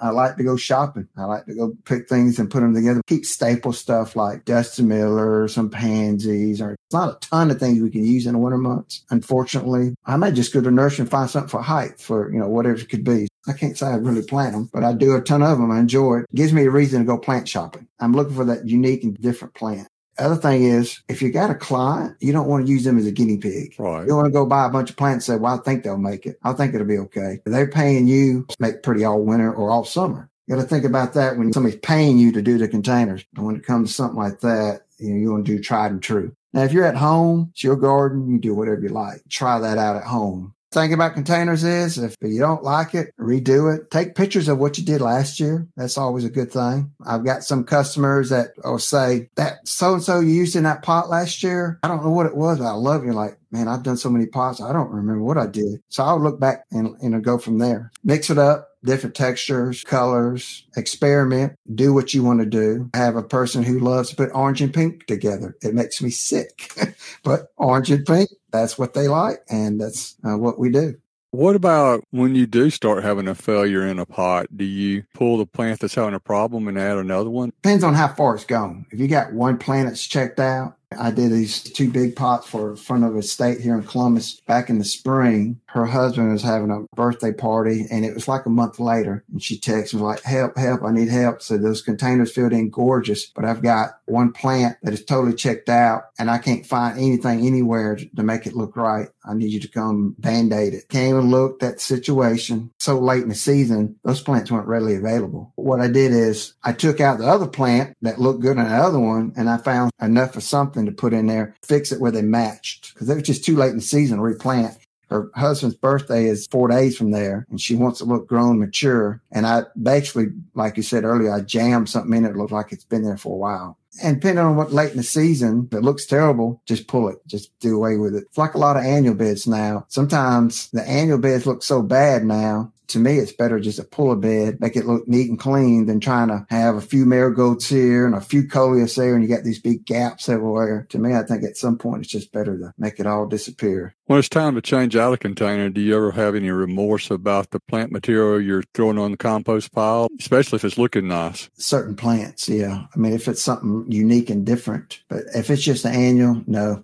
I like to go shopping. I like to go pick things and put them together. Keep staple stuff like dusty miller, some pansies, or it's not a ton of things we can use in the winter months. Unfortunately, I may just go to nursery and find something for height, for, you know, whatever it could be. I can't say I really plant them, but I do a ton of them. I enjoy it. It gives me a reason to go plant shopping. I'm looking for that unique and different plant. Other thing is, if you got a client, you don't want to use them as a guinea pig. Right. You don't want to go buy a bunch of plants and say, well, I think they'll make it. I think it'll be okay. They're paying you to make pretty all winter or all summer. You got to think about that when somebody's paying you to do the containers. And when it comes to something like that, you want to do tried and true. Now, if you're at home, it's your garden, you do whatever you like. Try that out at home. Thing about containers is, if you don't like it, redo it. Take pictures of what you did last year. That's always a good thing. I've got some customers that will say, that so-and-so you used in that pot last year, I don't know what it was, but I love it. You're like, man, I've done so many pots, I don't remember what I did. So I'll look back and go from there. Mix it up. Different textures, colors, experiment, do what you want to do. I have a person who loves to put orange and pink together. It makes me sick, but orange and pink, that's what they like. And that's what we do. What about when you do start having a failure in a pot? Do you pull the plant that's having a problem and add another one? Depends on how far it's gone. If you got one plant that's checked out, I did these two big pots for front of a state here in Columbus back in the spring. Her husband was having a birthday party, and it was like a month later. And she texted me like, help, I need help. So those containers filled in gorgeous, but I've got one plant that is totally checked out, and I can't find anything anywhere to make it look right. I need you to come band-aid it. Came and looked at the situation. So late in the season, those plants weren't readily available. What I did is I took out the other plant that looked good on the other one, and I found enough of something to put in there, fix it where they matched, because it was just too late in the season to replant. Her husband's birthday is 4 days from there, and she wants to look grown, mature. And I basically, like you said earlier, I jammed something in it that looked like it's been there for a while. And depending on what late in the season, if it looks terrible, just pull it. Just do away with it. It's like a lot of annual beds now. Sometimes the annual beds look so bad now. To me, it's better just to pull a bed, make it look neat and clean than trying to have a few marigolds here and a few coleus there, and you got these big gaps everywhere. To me, I think at some point, it's just better to make it all disappear. When it's time to change out a container, do you ever have any remorse about the plant material you're throwing on the compost pile, especially if it's looking nice? Certain plants, yeah. I mean, if it's something unique and different, but if it's just an annual, no.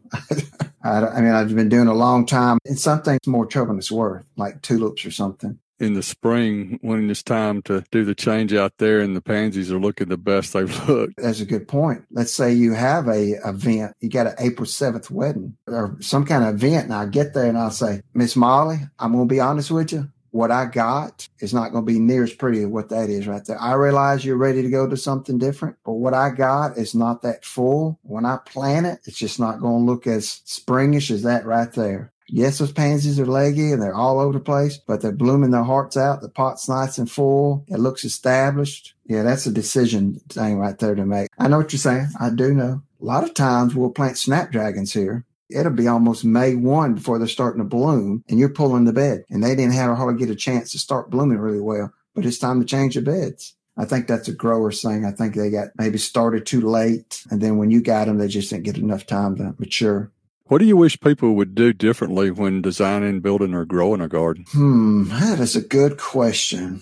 I've been doing it a long time, and something's more trouble than it's worth, like tulips or something. In the spring, when it's time to do the change out there and the pansies are looking the best they've looked. That's a good point. Let's say you have a event, you got an April 7th wedding or some kind of event, and I get there and I'll say, Miss Molly, I'm going to be honest with you. What I got is not going to be near as pretty as what that is right there. I realize you're ready to go to something different, but what I got is not that full. When I plant it, it's just not going to look as springish as that right there. Yes, those pansies are leggy and they're all over the place, but they're blooming their hearts out. The pot's nice and full. It looks established. Yeah, that's a decision thing right there to make. I know what you're saying. I do know. A lot of times we'll plant snapdragons here. It'll be almost May 1 before they're starting to bloom, and you're pulling the bed. And they didn't have or hardly get a chance to start blooming really well, but it's time to change the beds. I think that's a grower's thing. I think they got maybe started too late, and then when you got them, they just didn't get enough time to mature. What do you wish people would do differently when designing, building, or growing a garden? That is a good question.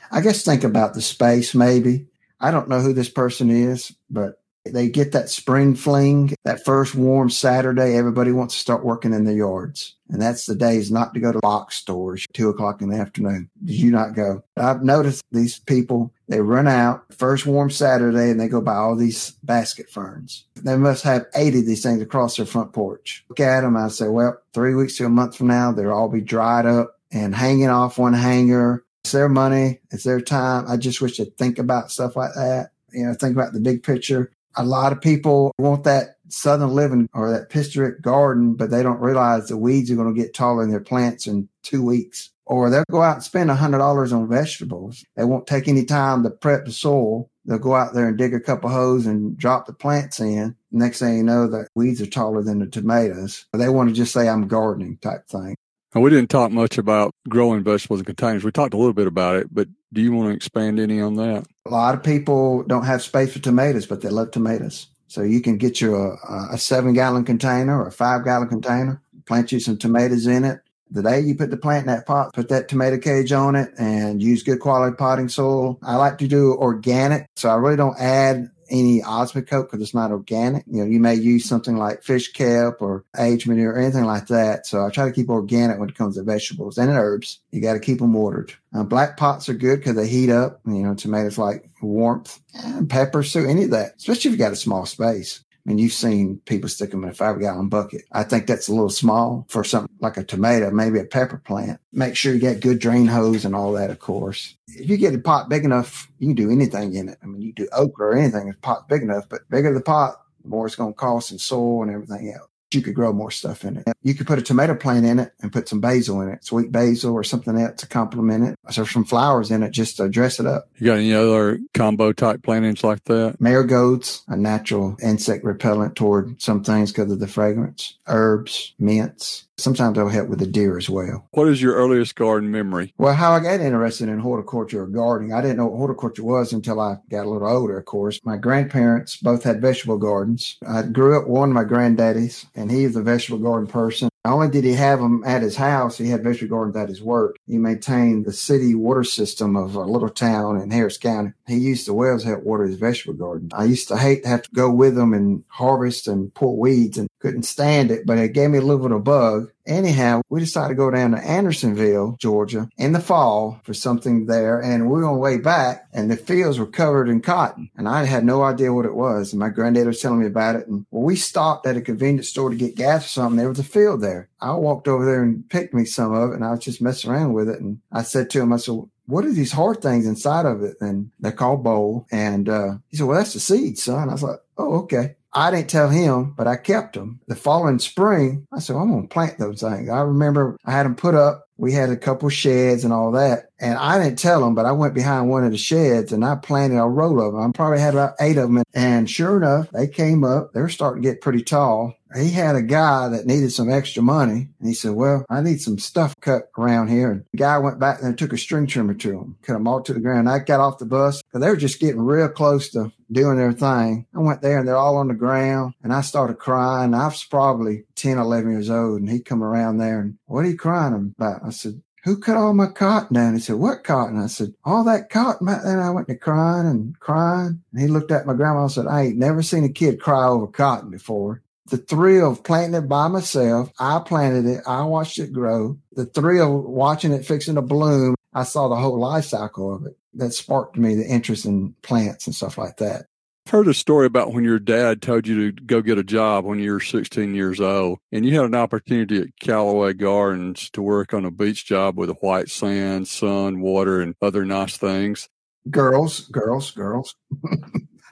I guess think about the space, maybe. I don't know who this person is, but They get that spring fling, that first warm Saturday, everybody wants to start working in their yards. And that's the days not to go to box stores, 2 o'clock in the afternoon. Did you not go? I've noticed these people, they run out first warm Saturday and they go buy all these basket ferns. They must have 80 of these things across their front porch. Look at them. I say, well, 3 weeks to a month from now, they'll all be dried up and hanging off one hanger. It's their money. It's their time. I just wish they'd think about stuff like that. You know, think about the big picture. A lot of people want that Southern living or that picturesque garden, but they don't realize the weeds are going to get taller in their plants in 2 weeks. Or they'll go out and spend $100 on vegetables. They won't take any time to prep the soil. They'll go out there and dig a couple holes and drop the plants in. Next thing you know, the weeds are taller than the tomatoes. They want to just say, I'm gardening type thing. And we didn't talk much about growing vegetables in containers. We talked a little bit about it, but do you want to expand any on that? A lot of people don't have space for tomatoes, but they love tomatoes. So you can get you a 7-gallon container or a 5-gallon container, plant you some tomatoes in it. The day you put the plant in that pot, put that tomato cage on it and use good quality potting soil. I like to do organic, so I really don't add any Osmocote because it's not organic. You know, you may use something like fish kelp or aged manure or anything like that. So I try to keep organic when it comes to vegetables and herbs. You got to keep them watered. Black pots are good because they heat up. You know, tomatoes like warmth and peppers, so any of that, especially if you got a small space. I mean, you've seen people stick them in a 5-gallon bucket. I think that's a little small for something like a tomato, maybe a pepper plant. Make sure you got good drain hose and all that, of course. If you get a pot big enough, you can do anything in it. I mean, you do okra or anything if the pot's big enough, but bigger the pot, the more it's going to cost in soil and everything else. You could grow more stuff in it. You could put a tomato plant in it and put some basil in it, sweet basil or something else to complement it. So some flowers in it just to dress it up. You got any other combo type plantings like that? Marigolds, a natural insect repellent toward some things because of the fragrance. Herbs, mints. Sometimes they'll help with the deer as well. What is your earliest garden memory? Well, how I got interested in horticulture or gardening, I didn't know what horticulture was until I got a little older, of course. My grandparents both had vegetable gardens. I grew up one of my granddaddies, and he was a vegetable garden person. Not only did he have them at his house, he had vegetable gardens at his work. He maintained the city water system of a little town in Harris County. He used the wells to help water his vegetable garden. I used to hate to have to go with him and harvest and pull weeds and couldn't stand it, but it gave me a little bit of bug. Anyhow, we decided to go down to Andersonville, Georgia, in the fall for something there. And we were on the way back, and the fields were covered in cotton. And I had no idea what it was. And my granddad was telling me about it. And well, we stopped at a convenience store to get gas or something. There was a field there. I walked over there and picked me some of it, and I was just messing around with it. And I said to him, I said, what are these hard things inside of it? And they're called boll. And he said, well, that's the seed, son. I was like, oh, okay. I didn't tell him, but I kept them. The following spring, I said, I'm going to plant those things. I remember I had them put up. We had a couple sheds and all that. And I didn't tell them, but I went behind one of the sheds and I planted a row of them. I probably had about 8 of them. And sure enough, they came up. They were starting to get pretty tall. He had a guy that needed some extra money. And he said, well, I need some stuff cut around here. And the guy went back there and took a string trimmer to him, cut them all to the ground. I got off the bus because they were just getting real close to doing their thing. I went there and they're all on the ground. And I started crying. I was probably 10, 11 years old. And he come around there and, what are you crying about? I said, who cut all my cotton down? He said, what cotton? I said, all that cotton. Then I went to crying and crying. And he looked at my grandma and said, I ain't never seen a kid cry over cotton before. The thrill of planting it by myself, I planted it, I watched it grow. The thrill of watching it fixing to bloom, I saw the whole life cycle of it. That sparked me the interest in plants and stuff like that. I've heard a story about when your dad told you to go get a job when you were 16 years old, and you had an opportunity at Callaway Gardens to work on a beach job with white sand, sun, water, and other nice things. Girls.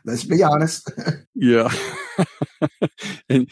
Let's be honest. Yeah. and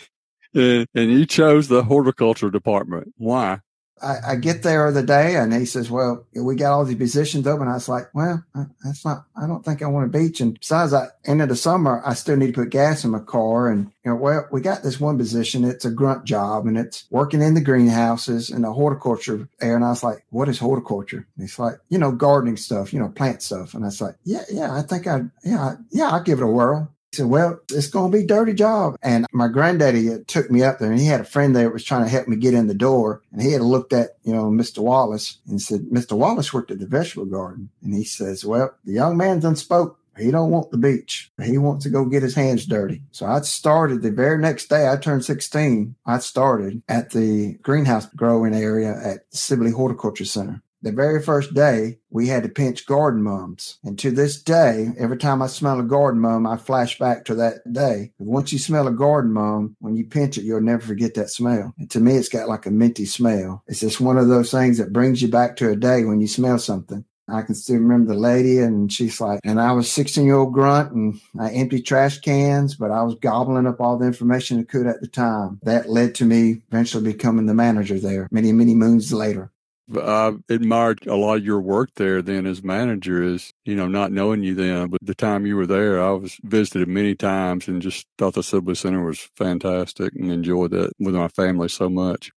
you chose the horticulture department. Why? I get there the day and he says, well, we got all these positions open. I was like, well, I don't think I want a beach. And besides, I ended the summer, I still need to put gas in my car. And, you know, well, we got this one position. It's a grunt job and it's working in the greenhouses and the horticulture area. And I was like, what is horticulture? And he's like, you know, gardening stuff, you know, plant stuff. And I was like, yeah, I think I'll give it a whirl. He said, well, it's going to be a dirty job. And my granddaddy took me up there and he had a friend there that was trying to help me get in the door. And he had looked at, you know, Mr. Wallace and said, Mr. Wallace worked at the vegetable garden. And he says, well, the young man's unspoke. He don't want the beach. He wants to go get his hands dirty. So I started the very next day I turned 16. I started at the greenhouse growing area at Sibley Horticultural Center. The very first day, we had to pinch garden mums. And to this day, every time I smell a garden mum, I flash back to that day. Once you smell a garden mum, when you pinch it, you'll never forget that smell. And to me, it's got like a minty smell. It's just one of those things that brings you back to a day when you smell something. I can still remember the lady, and she's like, and I was 16-year-old grunt, and I emptied trash cans, but I was gobbling up all the information I could at the time. That led to me eventually becoming the manager there many, many moons later. I've admired a lot of your work there then as manager is, you know, not knowing you then, but the time you were there, I was visited many times and just thought the Sibley Center was fantastic and enjoyed that with my family so much.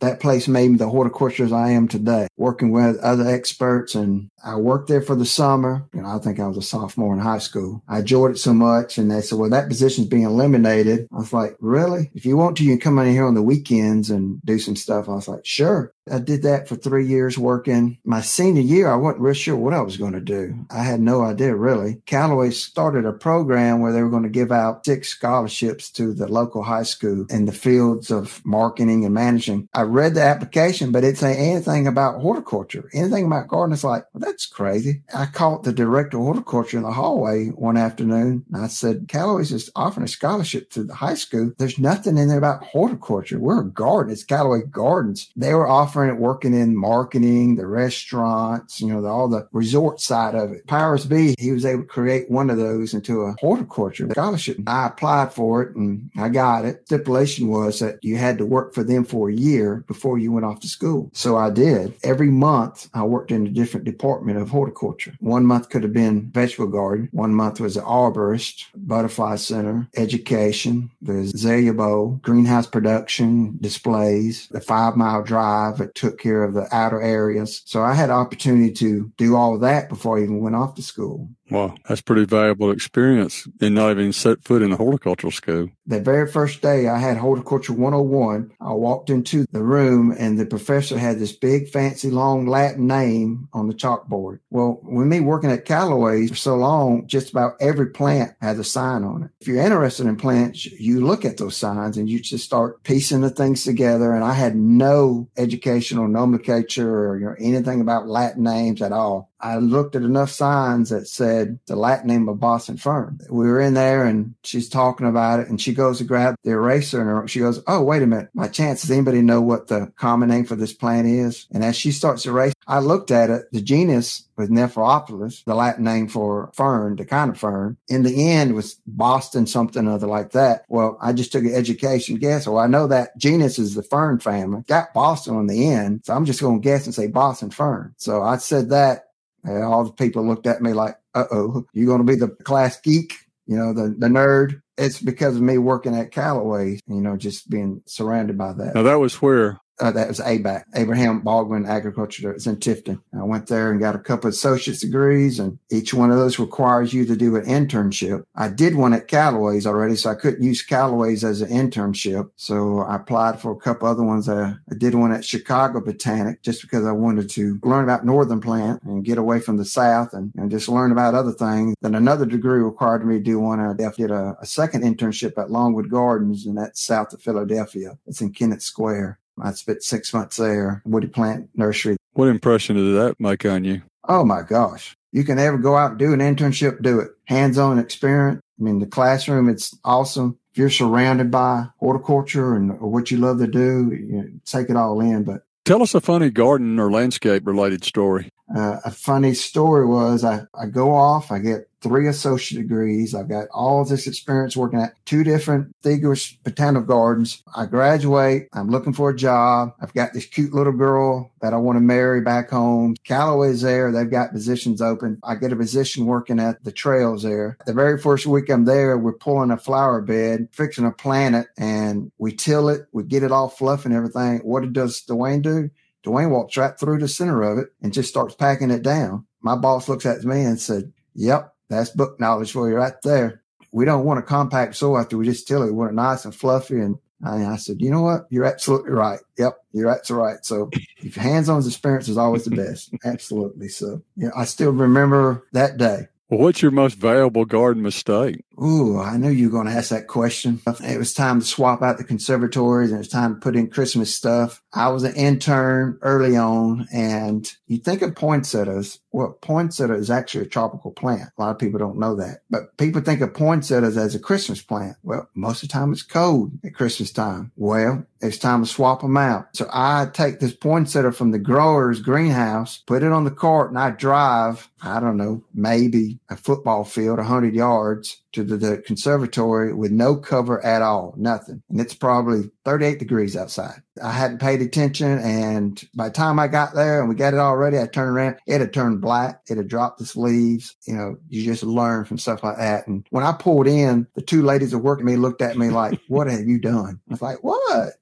That place made me the horticulturist I am today, working with other experts. And I worked there for the summer. You know, I think I was a sophomore in high school. I enjoyed it so much. And they said, well, that position's being eliminated. I was like, really? If you want to, you can come in here on the weekends and do some stuff. I was like, sure. I did that for 3 years working. My senior year, I wasn't real sure what I was going to do. I had no idea, really. Callaway started a program where they were going to give out 6 scholarships to the local high school in the fields of marketing and managing. I read the application, but it didn't say anything about horticulture, anything about gardening. It's like, well, that's crazy. I caught the director of horticulture in the hallway one afternoon, and I said, Callaway's just offering a scholarship to the high school. There's nothing in there about horticulture. We're a garden. It's Callaway Gardens. They were offering working in marketing, the restaurants, you know, all the resort side of it. Powers B, he was able to create one of those into a horticulture scholarship. I applied for it and I got it. Stipulation was that you had to work for them for a year before you went off to school. So I did. Every month I worked in a different department of horticulture. One month could have been vegetable garden. One month was the arborist, butterfly center, education, the azalea bowl, greenhouse production, displays, the 5 Mile Drive. Took care of the outer areas. So I had opportunity to do all of that before I even went off to school. Wow, that's pretty valuable experience and not even set foot in a horticultural school. The very first day I had Horticulture 101, I walked into the room and the professor had this big, fancy, long Latin name on the chalkboard. Well, with me working at Callaway for so long, just about every plant has a sign on it. If you're interested in plants, you look at those signs and you just start piecing the things together. And I had no educational nomenclature or anything about Latin names at all. I looked at enough signs that said the Latin name of Boston fern. We were in there and she's talking about it and she goes to grab the eraser and she goes, oh, wait a minute. By chance, does anybody know what the common name for this plant is? And as she starts erasing, I looked at it, the genus was Nephropoulos, the Latin name for fern, the kind of fern. In the end was Boston something other like that. Well, I just took an education guess. Well, I know that genus is the fern family. Got Boston on the end. So I'm just going to guess and say Boston fern. So I said that. And all the people looked at me like, uh-oh, you're going to be the class geek, you know, the nerd. It's because of me working at Callaway, you know, just being surrounded by that. Now, that was where? That was ABAC, Abraham Baldwin Agricultural. It's in Tifton. I went there and got a couple of associate's degrees, and each one of those requires you to do an internship. I did one at Callaway's already, so I couldn't use Callaway's as an internship. So I applied for a couple other ones. I did one at Chicago Botanic just because I wanted to learn about northern plant and get away from the South and just learn about other things. Then another degree required me to do one. I did a second internship at Longwood Gardens, and that's south of Philadelphia. It's in Kennett Square. I spent 6 months there, woody plant nursery. What impression did that make on you? Oh, my gosh. You can ever go out and do an internship, do it. Hands-on experience. I mean, the classroom, it's awesome. If you're surrounded by horticulture and or what you love to do, you take it all in. But tell us a funny garden or landscape-related story. A funny story was I go off, I get 3 associate degrees. I've got all this experience working at 2 different Thiegers botanical gardens. I graduate. I'm looking for a job. I've got this cute little girl that I want to marry back home. Callaway's there. They've got positions open. I get a position working at the trails there. The very first week I'm there, we're pulling a flower bed, fixing a plant it, and we till it. We get it all fluff and everything. What does Dewayne do? Dewayne walks right through the center of it and just starts packing it down. My boss looks at me and said, yep, that's book knowledge for you right there. We don't want a compact soil after we just till it. We want it nice and fluffy. And I said, you know what? You're absolutely right. Yep, you're absolutely right. So if hands-on experience is always the best. Absolutely. So yeah, I still remember that day. Well, what's your most valuable garden mistake? Ooh, I knew you were going to ask that question. It was time to swap out the conservatories, and it was time to put in Christmas stuff. I was an intern early on, and you think of poinsettias. Well, poinsettia is actually a tropical plant. A lot of people don't know that, but people think of poinsettias as a Christmas plant. Well, most of the time it's cold at Christmas time. Well, it's time to swap them out. So I take this poinsettia from the grower's greenhouse, put it on the cart, and I drive, I don't know, maybe a football field, 100 yards to the conservatory with no cover at all, nothing. And it's probably 38 degrees outside. I hadn't paid attention, and by the time I got there and we got it all ready, I turned around, it had turned black, it had dropped its leaves. You know, you just learn from stuff like that. And when I pulled in, the two ladies that worked at me looked at me like, what have you done? I was like, what?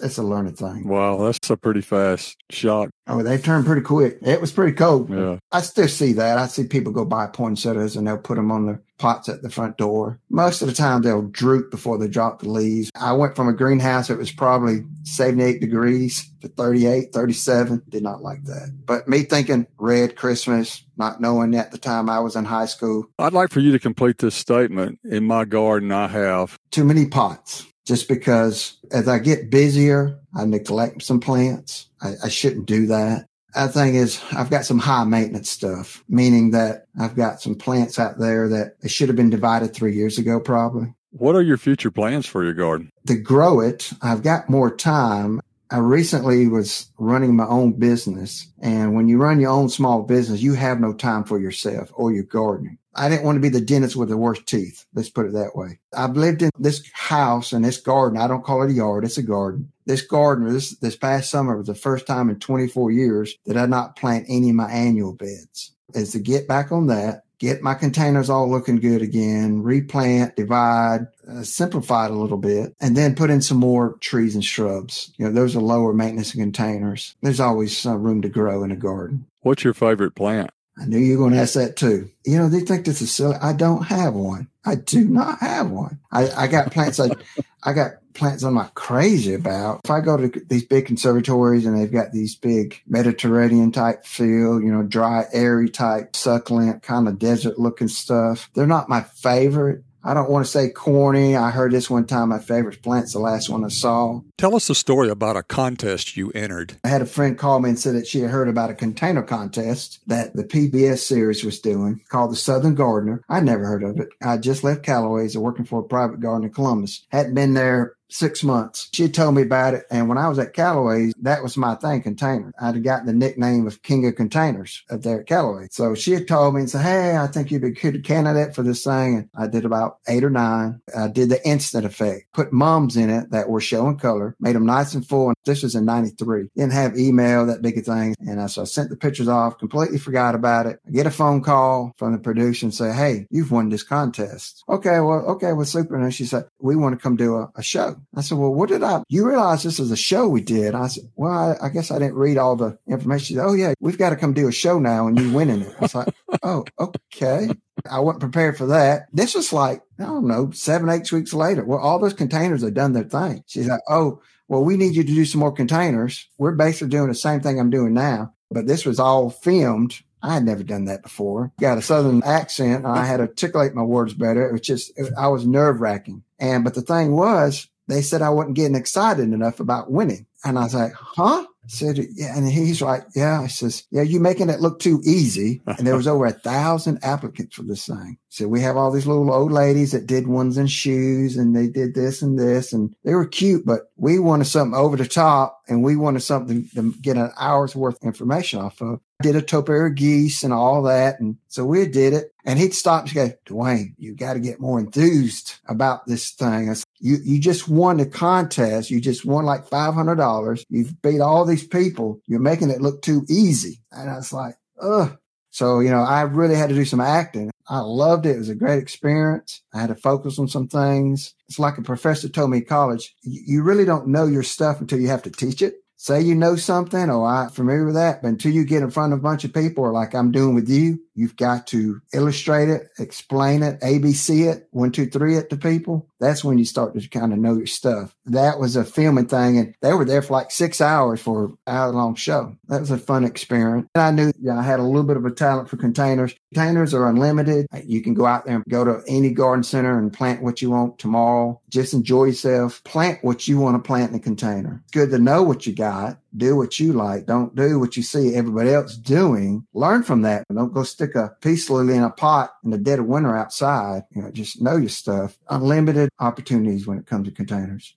That's a learning thing. Wow, that's a pretty fast shock. Oh, they turned pretty quick. It was pretty cold. Yeah. I still see that. I see people go buy poinsettias and they'll put them on their pots at the front door. Most of the time they'll droop before they drop the leaves. I went from a greenhouse that was probably 78 degrees to 38, 37. Did not like that. But me thinking red Christmas, not knowing at the time I was in high school. I'd like for you to complete this statement. In my garden, I have too many pots. Just because as I get busier, I neglect some plants. I shouldn't do that. The thing is, I've got some high maintenance stuff, meaning that I've got some plants out there that it should have been divided 3 years ago, probably. What are your future plans for your garden? To grow it, I've got more time. I recently was running my own business, and when you run your own small business, you have no time for yourself or your gardening. I didn't want to be the dentist with the worst teeth. Let's put it that way. I've lived in this house and this garden. I don't call it a yard. It's a garden. This garden, this past summer was the first time in 24 years that I not plant any of my annual beds. Is to get back on that, get my containers all looking good again, replant, divide, simplify it a little bit, and then put in some more trees and shrubs. You know, those are lower maintenance containers. There's always some room to grow in a garden. What's your favorite plant? I knew you were going to ask that too. You know, they think this is silly. I don't have one. I do not have one. I got plants. I got plants I'm not crazy about. If I go to these big conservatories and they've got these big Mediterranean type feel, you know, dry, airy type, succulent, kind of desert looking stuff, they're not my favorite. I don't want to say corny. I heard this one time, my favorite plant's the last one I saw. Tell us a story about a contest you entered. I had a friend call me and said that she had heard about a container contest that the PBS series was doing called The Southern Gardener. I'd never heard of it. I just left Callaway's working for a private garden in Columbus. Hadn't been there 6 months. She told me about it. And when I was at Callaway's, that was my thing, container. I'd gotten the nickname of King of Containers up there at Callaway. So she had told me and said, hey, I think you'd be a good candidate for this thing. And I did about 8 or 9. I did the instant effect, put mums in it that were showing color, made them nice and full. And this was in 93. Didn't have email, that big a thing. And so I sent the pictures off, completely forgot about it. I get a phone call from the producer and say, hey, you've won this contest. Okay, well, super. And she said, we want to come do a show. I said, well, you realize this is a show we did? I said, well, I guess I didn't read all the information. She said, oh, yeah, we've got to come do a show now and you winning it. I was like, oh, okay. I wasn't prepared for that. This was like, I don't know, 7, 8 weeks later. Well, all those containers had done their thing. She's like, oh, well, we need you to do some more containers. We're basically doing the same thing I'm doing now, but this was all filmed. I had never done that before. Got a Southern accent. And I had to articulate my words better. It was just, I was nerve wracking. But the thing was, they said I wasn't getting excited enough about winning. And I was like, huh? I said, yeah. And he's like, yeah. I says, yeah, you're making it look too easy. And there was over 1,000 applicants for this thing. So we have all these little old ladies that did ones in shoes and they did this and this. And they were cute, but we wanted something over the top and we wanted something to get an hour's worth of information off of. I did a topiary geese and all that. And so we did it. And he'd stop and go, Dewayne, you got to get more enthused about this thing. I said, you just won the contest. You just won like $500. You've beat all these people. You're making it look too easy. And I was like, ugh. So, you know, I really had to do some acting. I loved it. It was a great experience. I had to focus on some things. It's like a professor told me in college, you really don't know your stuff until you have to teach it. Say you know something, oh, I'm familiar with that, but until you get in front of a bunch of people or like I'm doing with you, you've got to illustrate it, explain it, ABC it, 1, 2, 3 it to people. That's when you start to kind of know your stuff. That was a filming thing, and they were there for like 6 hours for an hour-long show. That was a fun experiment. And I knew I had a little bit of a talent for containers. Containers are unlimited. You can go out there and go to any garden center and plant what you want tomorrow. Just enjoy yourself. Plant what you want to plant in a container. It's good to know what you got. Do what you like. Don't do what you see everybody else doing. Learn from that. Don't go stick a peace lily in a pot in the dead of winter outside. Just know your stuff. Unlimited opportunities when it comes to containers.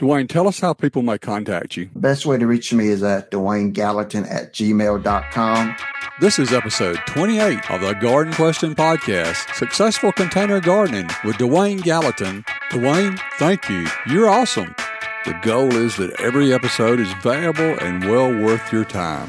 Dewayne, tell us how people may contact you. The best way to reach me is at DewayneGallatin@gmail.com. This is episode 28 of the Garden Question Podcast, Successful Container Gardening with Dewayne Gallatin. Dewayne, thank you. You're awesome. The goal is that every episode is valuable and well worth your time.